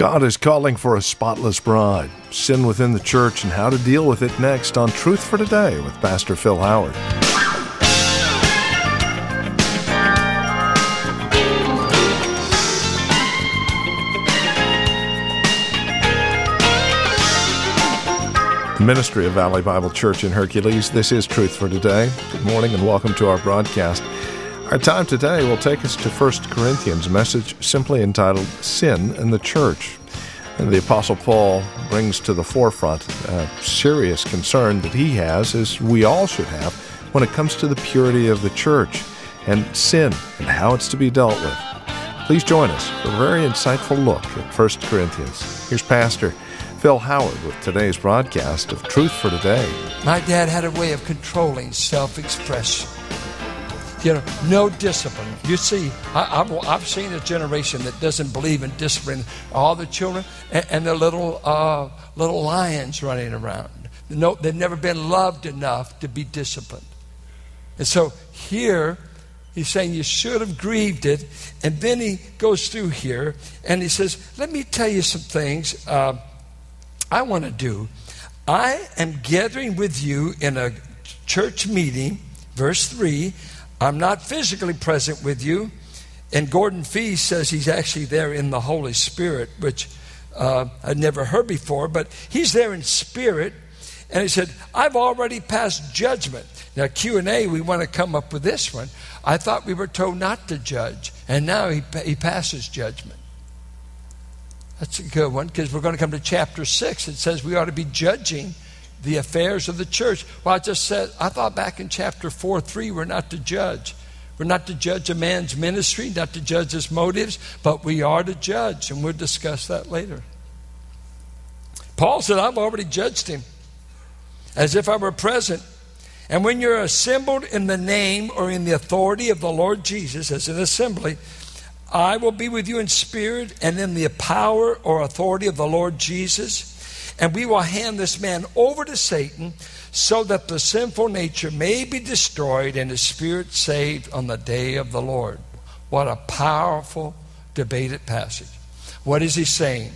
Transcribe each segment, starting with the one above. God is calling for a spotless bride, sin within the church, and how to deal with it next on Truth for Today with Pastor Phil Howard. Ministry of Valley Bible Church in Hercules. This is Truth for Today. Good morning and welcome to our broadcast. Our time today will take us to 1 Corinthians, a message simply entitled Sin in the Church. And the Apostle Paul brings to the forefront a serious concern that he has, as we all should have, when it comes to the purity of the church and sin and how it's to be dealt with. Please join us for a very insightful look at 1 Corinthians. Here's Pastor Phil Howard with today's broadcast of Truth for Today. My dad had a way of controlling self-expression. You know, no discipline. You see, I've seen a generation that doesn't believe in discipline. All the children and the little lions running around. No, they've never been loved enough to be disciplined. And so here, he's saying you should have grieved it. And then he goes through here and he says, let me tell you some things I want to do. I am gathering with you in a church meeting, verse 3. I'm not physically present with you. And Gordon Fee says he's actually there in the Holy Spirit, which I'd never heard before, but he's there in spirit. And he said, I've already passed judgment. Now, Q&A, we want to come up with this one. I thought we were told not to judge, and now he passes judgment. That's a good one, because we're going to come to chapter 6. It says we ought to be judging the affairs of the church. Well, I just said, I thought back in chapter 4:3, we're not to judge. We're not to judge a man's ministry, not to judge his motives, but we are to judge, and we'll discuss that later. Paul said, I've already judged him, as if I were present. And when you're assembled in the name or in the authority of the Lord Jesus as an assembly, I will be with you in spirit and in the power or authority of the Lord Jesus. And we will hand this man over to Satan so that the sinful nature may be destroyed and his spirit saved on the day of the Lord. What a powerful debated passage. What is he saying?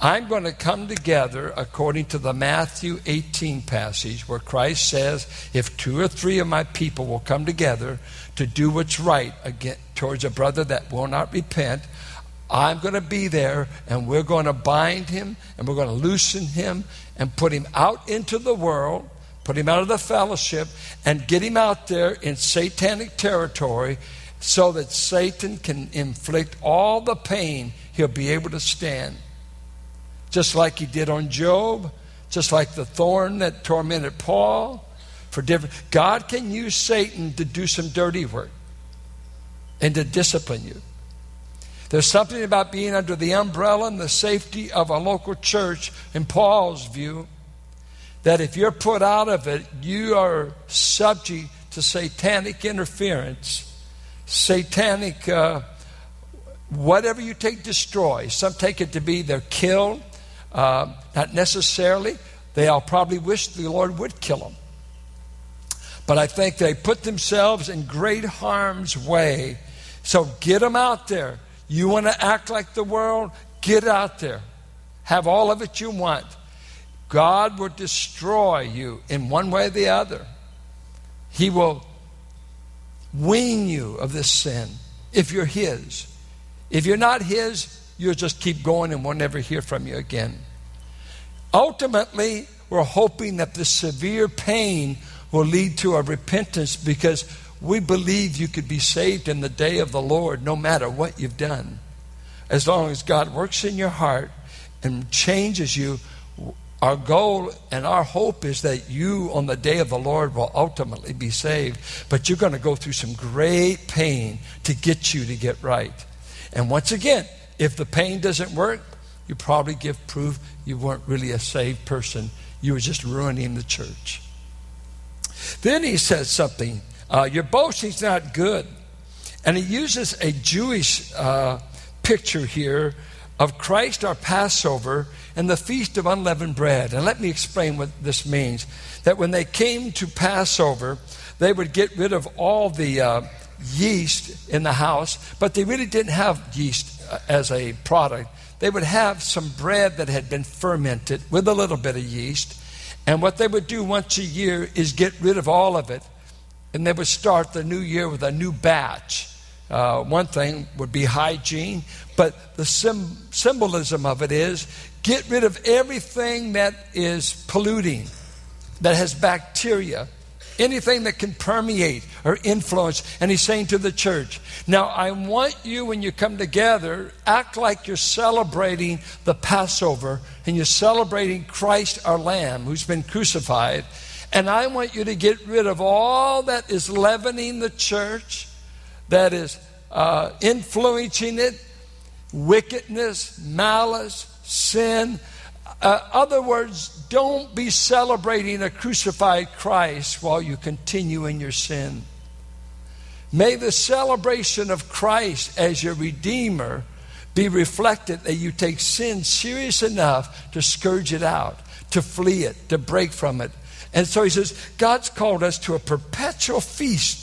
I'm going to come together according to the Matthew 18 passage where Christ says, if two or three of my people will come together to do what's right again, towards a brother that will not repent, I'm going to be there, and we're going to bind him, and we're going to loosen him, and put him out into the world, put him out of the fellowship, and get him out there in satanic territory so that Satan can inflict all the pain he'll be able to stand. Just like he did on Job, just like the thorn that tormented Paul. God can use Satan to do some dirty work and to discipline you. There's something about being under the umbrella and the safety of a local church, in Paul's view, that if you're put out of it, you are subject to satanic interference, satanic, whatever you take destroys. Some take it to be they're killed, not necessarily. They all probably wish the Lord would kill them. But I think they put themselves in great harm's way. So get them out there. You want to act like the world? Get out there. Have all of it you want. God will destroy you in one way or the other. He will wean you of this sin if you're His. If you're not His, you'll just keep going and we'll never hear from you again. Ultimately, we're hoping that this severe pain will lead to a repentance, because we believe you could be saved in the day of the Lord no matter what you've done. As long as God works in your heart and changes you, our goal and our hope is that you on the day of the Lord will ultimately be saved. But you're going to go through some great pain to get you to get right. And once again, if the pain doesn't work, you probably give proof you weren't really a saved person. You were just ruining the church. Then he says something. Your boasting's not good. And he uses a Jewish picture here of Christ, our Passover, and the Feast of Unleavened Bread. And let me explain what this means. That when they came to Passover, they would get rid of all the yeast in the house, but they really didn't have yeast as a product. they would have some bread that had been fermented with a little bit of yeast. And what they would do once a year is get rid of all of it. And they would start the new year with a new batch. One thing would be hygiene, but the symbolism of it is get rid of everything that is polluting, that has bacteria, anything that can permeate or influence. And he's saying to the church, now I want you, when you come together, act like you're celebrating the Passover and you're celebrating Christ our Lamb who's been crucified. And I want you to get rid of all that is leavening the church, that is influencing it, wickedness, malice, sin. Other words, don't be celebrating a crucified Christ while you continue in your sin. May the celebration of Christ as your Redeemer be reflected that you take sin serious enough to scourge it out, to flee it, to break from it. And so he says, God's called us to a perpetual feast.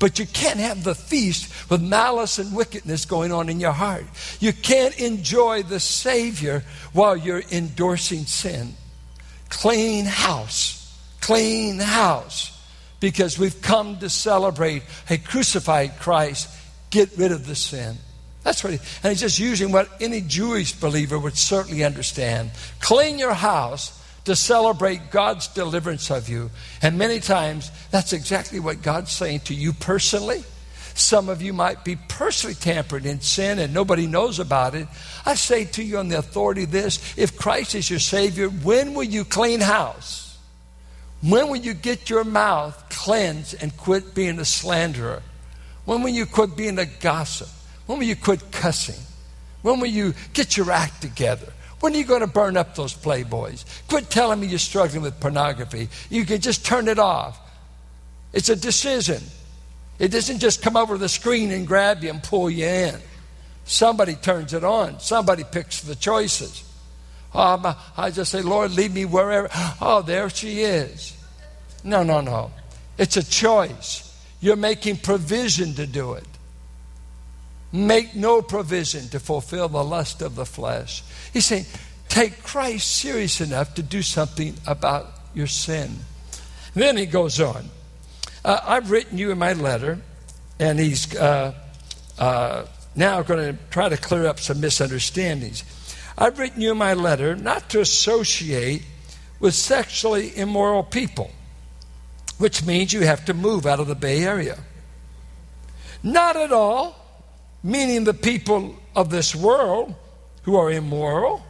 But you can't have the feast with malice and wickedness going on in your heart. You can't enjoy the Savior while you're endorsing sin. Clean house. Clean house. Because we've come to celebrate a crucified Christ. Get rid of the sin. That's what and he's just using what any Jewish believer would certainly understand. Clean your house to celebrate God's deliverance of you. And many times, that's exactly what God's saying to you personally. Some of you might be personally tampered in sin and nobody knows about it. I say to you on the authority of this, if Christ is your Savior, when will you clean house? When will you get your mouth cleansed and quit being a slanderer? When will you quit being a gossip? When will you quit cussing? When will you get your act together? When are you going to burn up those playboys? Quit telling me you're struggling with pornography. You can just turn it off. It's a decision. It doesn't just come over the screen and grab you and pull you in. Somebody turns it on. Somebody picks the choices. I just say, Lord, lead me wherever. Oh, there she is. No, no, no. It's a choice. You're making provision to do it. Make no provision to fulfill the lust of the flesh. He's saying, take Christ serious enough to do something about your sin. And then he goes on. I've written you in my letter, and he's now going to try to clear up some misunderstandings. I've written you in my letter not to associate with sexually immoral people, which means you have to move out of the Bay Area. Not at all. Meaning the people of this world who are immoral,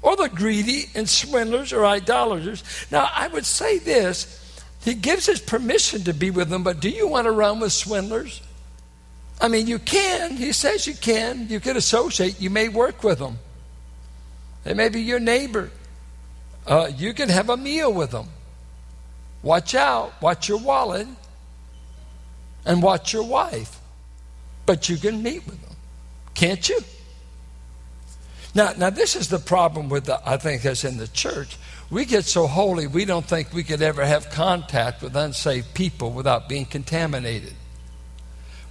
or the greedy and swindlers or idolaters. Now, I would say this. He gives his permission to be with them, but do you want to run with swindlers? I mean, you can. He says you can. You can associate. You may work with them. They may be your neighbor. You can have a meal with them. Watch out. Watch your wallet. And watch your wife. But you can meet with them, can't you? Now this is the problem with I think that's in the church. We get so holy we don't think we could ever have contact with unsaved people without being contaminated.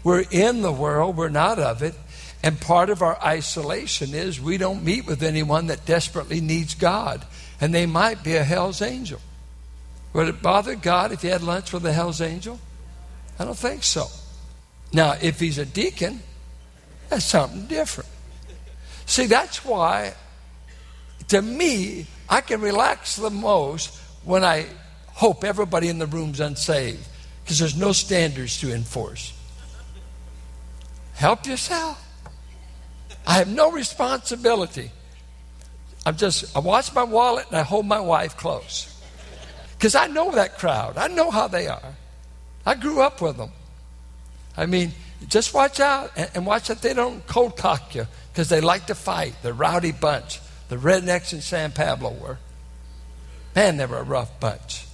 We're in the world, we're not of it, and part of our isolation is we don't meet with anyone that desperately needs God, and they might be a hell's angel. Would it bother God if you had lunch with a hell's angel? I don't think so. Now, if he's a deacon, that's something different. See, that's why, to me, I can relax the most when I hope everybody in the room's unsaved, because there's no standards to enforce. Help yourself. I have no responsibility. I watch my wallet and I hold my wife close, because I know that crowd. I know how they are. I grew up with them. I mean, just watch out and watch that they don't cold cock you, because they like to fight. The rowdy bunch. The rednecks in San Pablo were. Man, they were a rough bunch.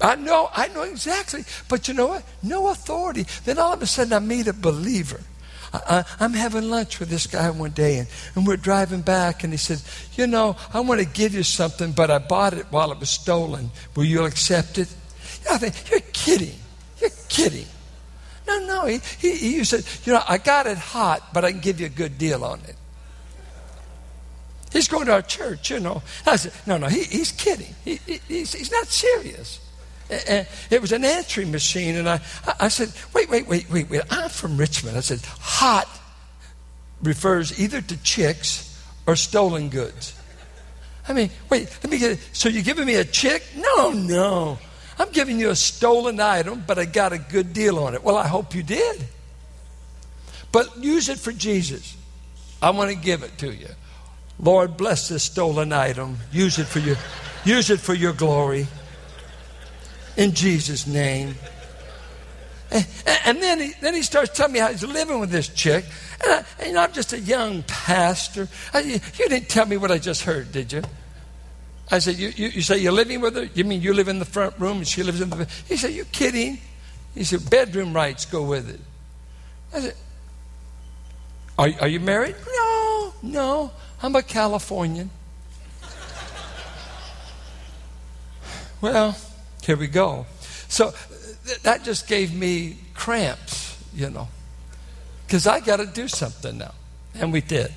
I know exactly. But you know what? No authority. Then all of a sudden I meet a believer. I'm having lunch with this guy one day and we're driving back and he says, you know, I want to give you something, but I bought it while it was stolen. Will you accept it? I think, you're kidding. You're kidding. No. He said, you know, I got it hot, but I can give you a good deal on it. He's going to our church, you know. I said, no, he's kidding. He's not serious. And it was an answering machine, and I said, wait. I'm from Richmond. I said, hot refers either to chicks or stolen goods. I mean, wait, let me get it. So you're giving me a chick? No. I'm giving you a stolen item, but I got a good deal on it. Well, I hope you did. But use it for Jesus. I want to give it to you. Lord, bless this stolen item. Use it for your glory. In Jesus' name. And then he starts telling me how he's living with this chick. And I'm just a young pastor. You didn't tell me what I just heard, did you? I said, you say you're living with her? You mean you live in the front room and she lives in the... He said, you're kidding. He said, bedroom rights go with it. I said, are you married? No, I'm a Californian. Well, here we go. So that just gave me cramps, you know, because I got to do something now. And we did.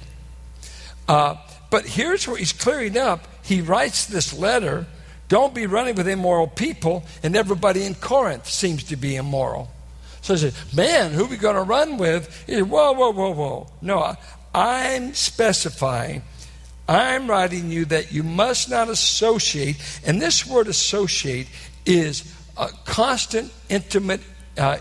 But here's where he's clearing up. He writes this letter. Don't be running with immoral people. And everybody in Corinth seems to be immoral. So he said, man, who are we going to run with? He said, whoa. No, I'm specifying. I'm writing you that you must not associate. And this word associate is a constant, intimate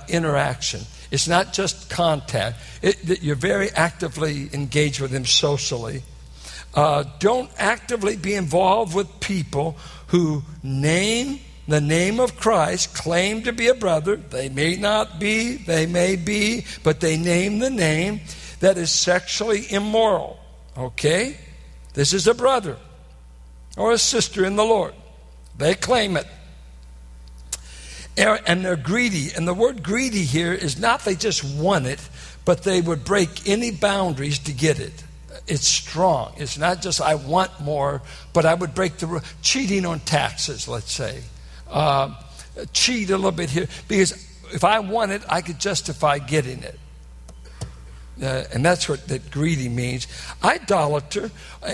interaction. It's not just contact. You're very actively engaged with them socially. Don't actively be involved with people who name the name of Christ, claim to be a brother. They may not be, they may be, but they name the name that is sexually immoral. Okay? This is a brother or a sister in the Lord. They claim it. And they're greedy. And the word greedy here is not they just want it, but they would break any boundaries to get it. It's strong. It's not just I want more, but I would break the rule. Cheating on taxes, let's say. Cheat a little bit here. Because if I want it, I could justify getting it. And that's what that greedy means. Idolater,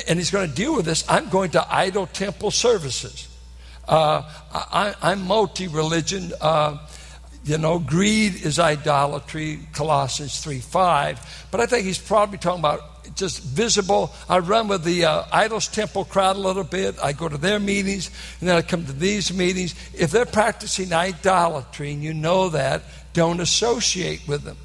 and he's going to deal with this. I'm going to idol temple services. I'm multi-religion. Greed is idolatry, Colossians 3:5. But I think he's probably talking about just visible. I run with the idols temple crowd a little bit. I go to their meetings, and then I come to these meetings. If they're practicing idolatry, and you know that, don't associate with them.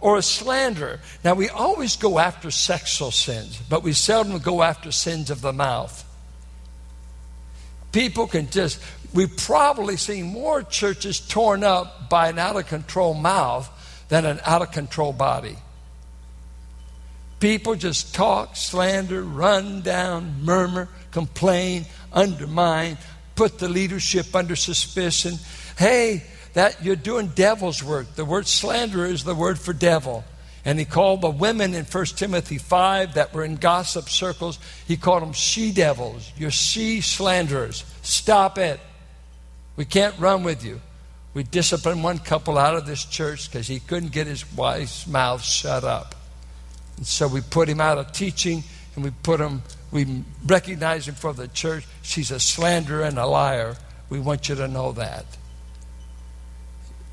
Or a slanderer. Now, we always go after sexual sins, but we seldom go after sins of the mouth. People can just, we've probably seen more churches torn up by an out-of-control mouth than an out-of-control body. People just talk, slander, run down, murmur, complain, undermine, put the leadership under suspicion. Hey, that you're doing devil's work. The word slanderer is the word for devil. And he called the women in 1 Timothy 5 that were in gossip circles, he called them she-devils. You're she-slanderers. Stop it. We can't run with you. We disciplined one couple out of this church because he couldn't get his wife's mouth shut up. And so we put him out of teaching, and we recognize him for the church. She's a slanderer and a liar. We want you to know that.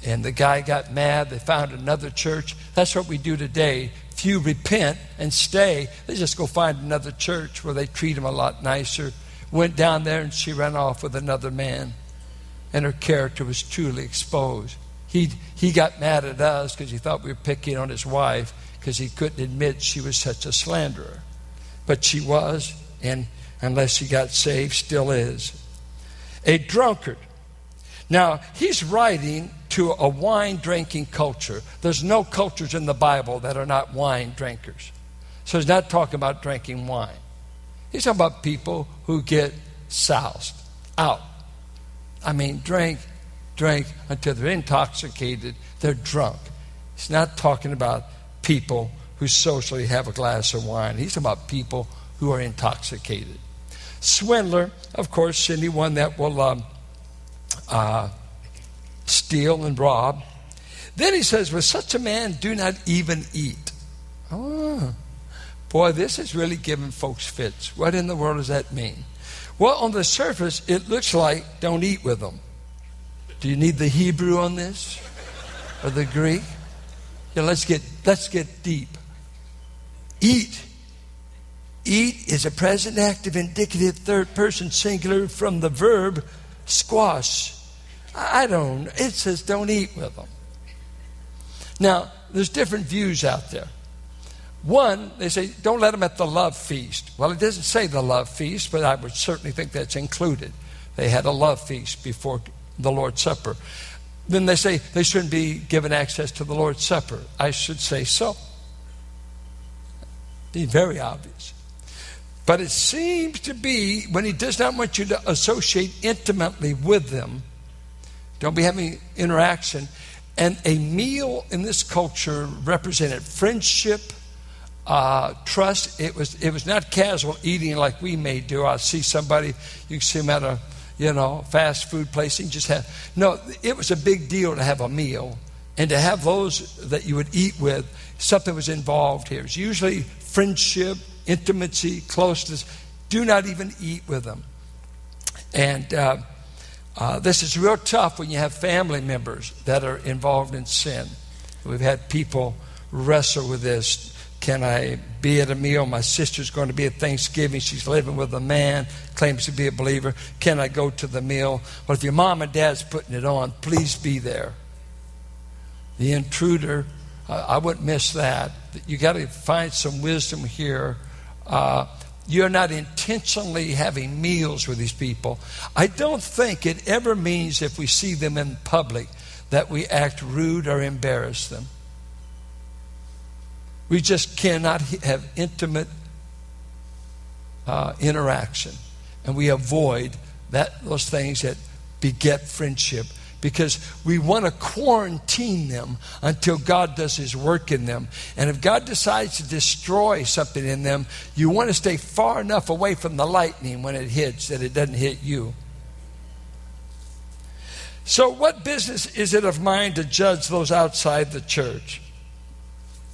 And the guy got mad. They found another church. That's what we do today. Few repent and stay. They just go find another church where they treat him a lot nicer. Went down there and she ran off with another man. And her character was truly exposed. He got mad at us because he thought we were picking on his wife because he couldn't admit she was such a slanderer. But she was, and unless she got saved, still is. A drunkard. Now, he's writing to a wine-drinking culture. There's no cultures in the Bible that are not wine drinkers. So he's not talking about drinking wine. He's talking about people who get soused out. I mean, drink until they're intoxicated, they're drunk. He's not talking about people who socially have a glass of wine. He's talking about people who are intoxicated. Swindler, of course, anyone that will... steal and rob. Then he says, with such a man, do not even eat. Oh, Boy, this is really giving folks fits. What in the world does that mean? Well, on the surface, it looks like don't eat with them. Do you need the Hebrew on this? Or the Greek? Yeah, let's get deep. Eat. Eat is a present active indicative third person singular from the verb squash. It says don't eat with them. Now, there's different views out there. One, they say, don't let them at the love feast. Well, it doesn't say the love feast, but I would certainly think that's included. They had a love feast before the Lord's Supper. Then they say they shouldn't be given access to the Lord's Supper. I should say so. Be very obvious. But it seems to be when he does not want you to associate intimately with them, don't be having interaction. And a meal in this culture represented friendship, trust. It was not casual eating like we may do. I see somebody, you can see them at a fast food place and just have. No, it was a big deal to have a meal and to have those that you would eat with. Something was involved here. It's usually friendship, intimacy, closeness. Do not even eat with them. And this is real tough when you have family members that are involved in sin. We've had people wrestle with this. Can I be at a meal? My sister's going to be at Thanksgiving. She's living with a man, claims to be a believer. Can I go to the meal? Well, if your mom and dad's putting it on, please be there. The intruder, I wouldn't miss that. You got to find some wisdom here. You're not intentionally having meals with these people. I don't think it ever means if we see them in public that we act rude or embarrass them. We just cannot have intimate interaction. And we avoid those things that beget friendship because we want to quarantine them until God does his work in them. And if God decides to destroy something in them, you want to stay far enough away from the lightning when it hits that it doesn't hit you. So what business is it of mine to judge those outside the church?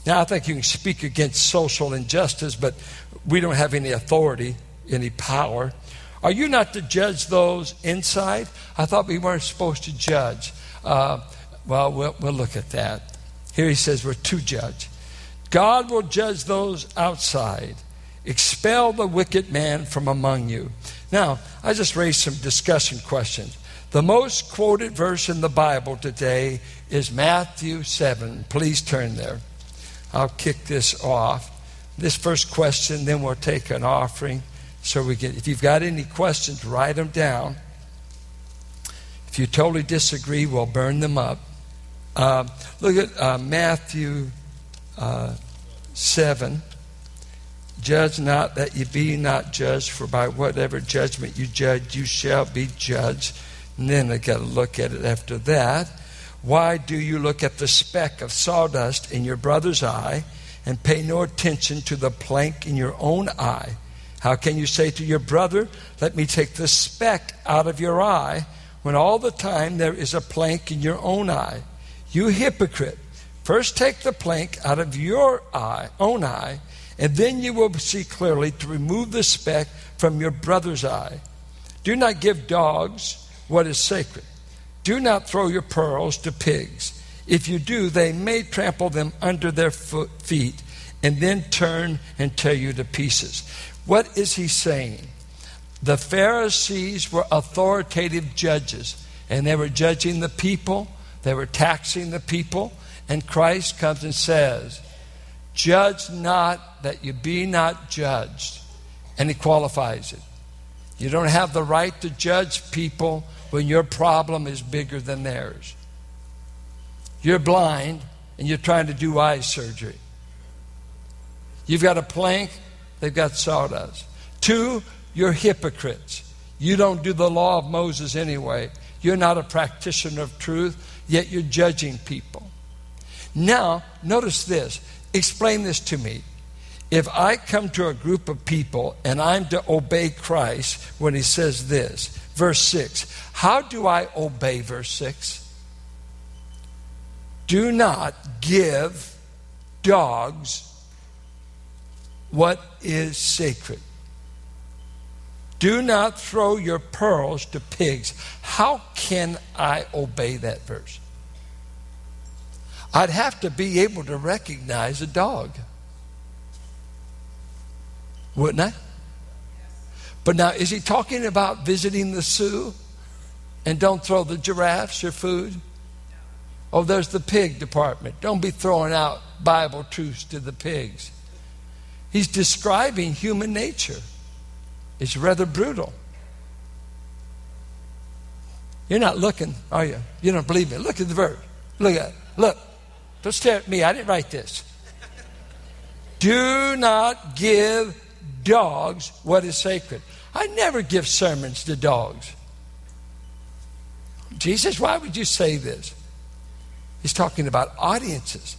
Now, I think you can speak against social injustice, but we don't have any authority, any power. Are you not to judge those inside? I thought we weren't supposed to judge. Well, we'll look at that. Here he says we're to judge. God will judge those outside. Expel the wicked man from among you. Now, I just raised some discussion questions. The most quoted verse in the Bible today is Matthew 7. Please turn there. I'll kick this off. This first question, then we'll take an offering. So if you've got any questions, write them down. If you totally disagree, we'll burn them up. Look at Matthew 7. Judge not that you be not judged, for by whatever judgment you judge, you shall be judged. And then I got to look at it after that. Why do you look at the speck of sawdust in your brother's eye and pay no attention to the plank in your own eye? How can you say to your brother, let me take the speck out of your eye, when all the time there is a plank in your own eye? You hypocrite, first take the plank out of your own eye, and then you will see clearly to remove the speck from your brother's eye. Do not give dogs what is sacred. Do not throw your pearls to pigs. If you do, they may trample them under their feet and then turn and tear you to pieces. What is he saying? The Pharisees were authoritative judges, and they were judging the people. They were taxing the people. And Christ comes and says, judge not that you be not judged. And he qualifies it. You don't have the right to judge people when your problem is bigger than theirs. You're blind and you're trying to do eye surgery. You've got a plank, they've got sawdust. 2, you're hypocrites. You don't do the law of Moses anyway. You're not a practitioner of truth, yet you're judging people. Now, notice this. Explain this to me. If I come to a group of people and I'm to obey Christ when he says this, verse 6, how do I obey verse 6? Do not give dogs what is sacred. Do not throw your pearls to pigs. How can I obey that verse? I'd have to be able to recognize a dog, wouldn't I? But now, is he talking about visiting the zoo? And don't throw the giraffes your food? Oh, there's the pig department. Don't be throwing out Bible truths to the pigs. He's describing human nature. It's rather brutal. You're not looking, are you? You don't believe me. Look at the verse. Look at it. Look. Don't stare at me. I didn't write this. Do not give dogs what is sacred. I never give sermons to dogs. Jesus, why would you say this? He's talking about audiences.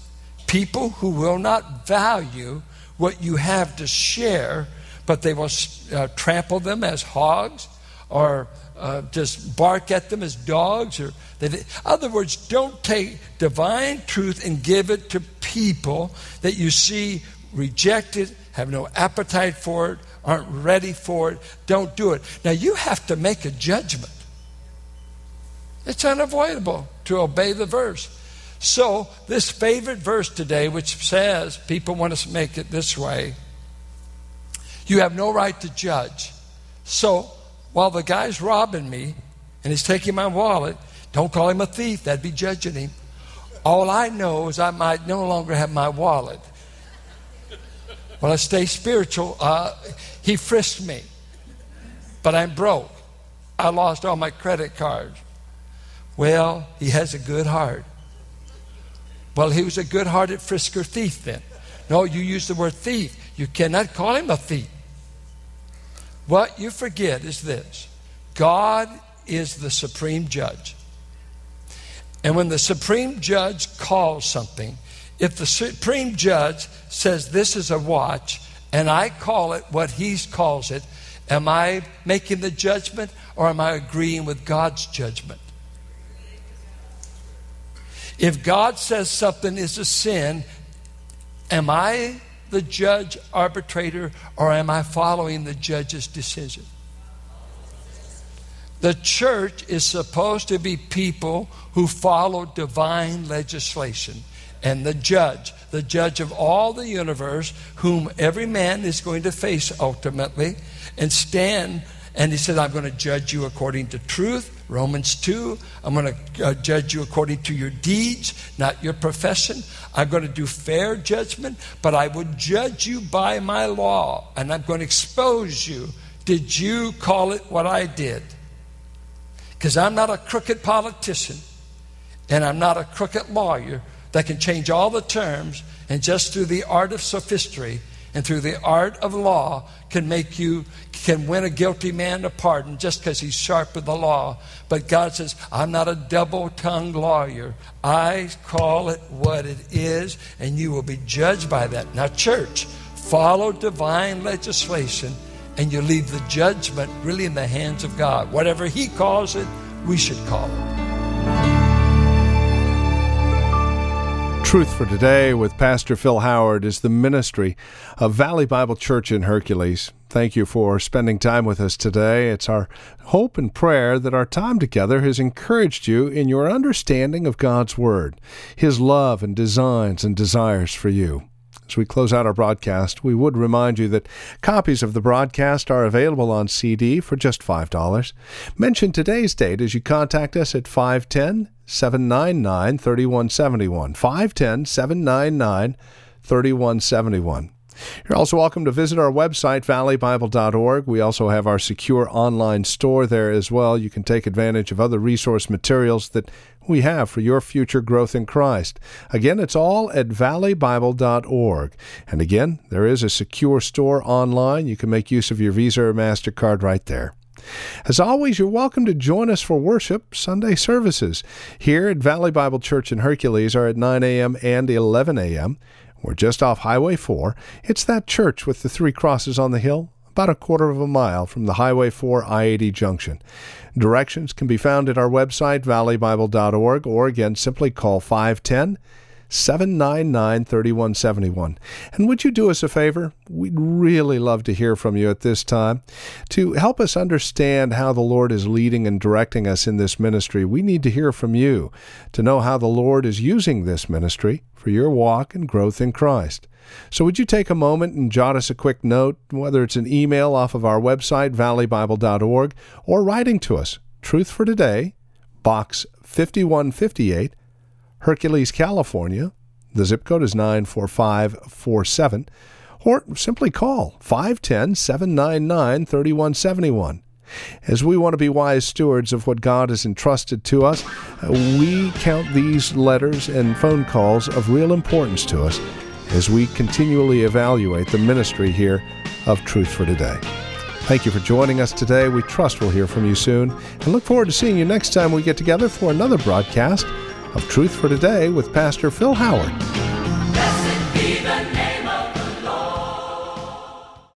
People who will not value what you have to share, but they will trample them as hogs, or just bark at them as dogs. Or in other words, don't take divine truth and give it to people that you see reject it, have no appetite for it, aren't ready for it. Don't do it. Now, you have to make a judgment. It's unavoidable to obey the verse. So this favorite verse today, which says people want us to make it this way, you have no right to judge. So while the guy's robbing me and he's taking my wallet, don't call him a thief. That'd be judging him. All I know is I might no longer have my wallet. Well, I stay spiritual. He frisked me, but I'm broke. I lost all my credit cards. Well, he has a good heart. Well, he was a good-hearted frisker thief then. No, you use the word thief. You cannot call him a thief. What you forget is this: God is the supreme judge. And when the supreme judge calls something, if the supreme judge says this is a watch and I call it what he calls it, am I making the judgment or am I agreeing with God's judgment? If God says something is a sin, am I the judge arbitrator, or am I following the judge's decision? The church is supposed to be people who follow divine legislation, and the judge of all the universe, whom every man is going to face ultimately, and stand. And he said, I'm going to judge you according to truth, Romans 2. I'm going to judge you according to your deeds, not your profession. I'm going to do fair judgment, but I would judge you by my law, and I'm going to expose you. Did you call it what I did? Because I'm not a crooked politician, and I'm not a crooked lawyer that can change all the terms, and just through the art of sophistry and through the art of law can win a guilty man a pardon just because he's sharp with the law. But God says, I'm not a double-tongued lawyer. I call it what it is, and you will be judged by that. Now, church, follow divine legislation, and you leave the judgment really in the hands of God. Whatever he calls it, we should call it. Truth for Today with Pastor Phil Howard is the ministry of Valley Bible Church in Hercules. Thank you for spending time with us today. It's our hope and prayer that our time together has encouraged you in your understanding of God's Word, His love and designs and desires for you. As we close out our broadcast, we would remind you that copies of the broadcast are available on CD for just $5. Mention today's date as you contact us at 510-799-3171, 510-799-3171. You're also welcome to visit our website, valleybible.org. We also have our secure online store there as well. You can take advantage of other resource materials that we have for your future growth in Christ. Again, it's all at valleybible.org. And again, there is a secure store online. You can make use of your Visa or MasterCard right there. As always, you're welcome to join us for worship Sunday services. Here at Valley Bible Church in Hercules are at 9 a.m. and 11 a.m., We're just off Highway 4. It's that church with the three crosses on the hill, about a quarter of a mile from the Highway 4 I-80 junction. Directions can be found at our website, valleybible.org, or again, simply call 510-799-3171, 799-3171. And would you do us a favor? We'd really love to hear from you at this time. To help us understand how the Lord is leading and directing us in this ministry, we need to hear from you to know how the Lord is using this ministry for your walk and growth in Christ. So would you take a moment and jot us a quick note, whether it's an email off of our website, valleybible.org, or writing to us, Truth For Today, Box 5158, Hercules, California. The zip code is 94547. Or simply call 510-799-3171. As we want to be wise stewards of what God has entrusted to us, we count these letters and phone calls of real importance to us as we continually evaluate the ministry here of Truth For Today. Thank you for joining us today. We trust we'll hear from you soon, and look forward to seeing you next time we get together for another broadcast of Truth For Today with Pastor Phil Howard.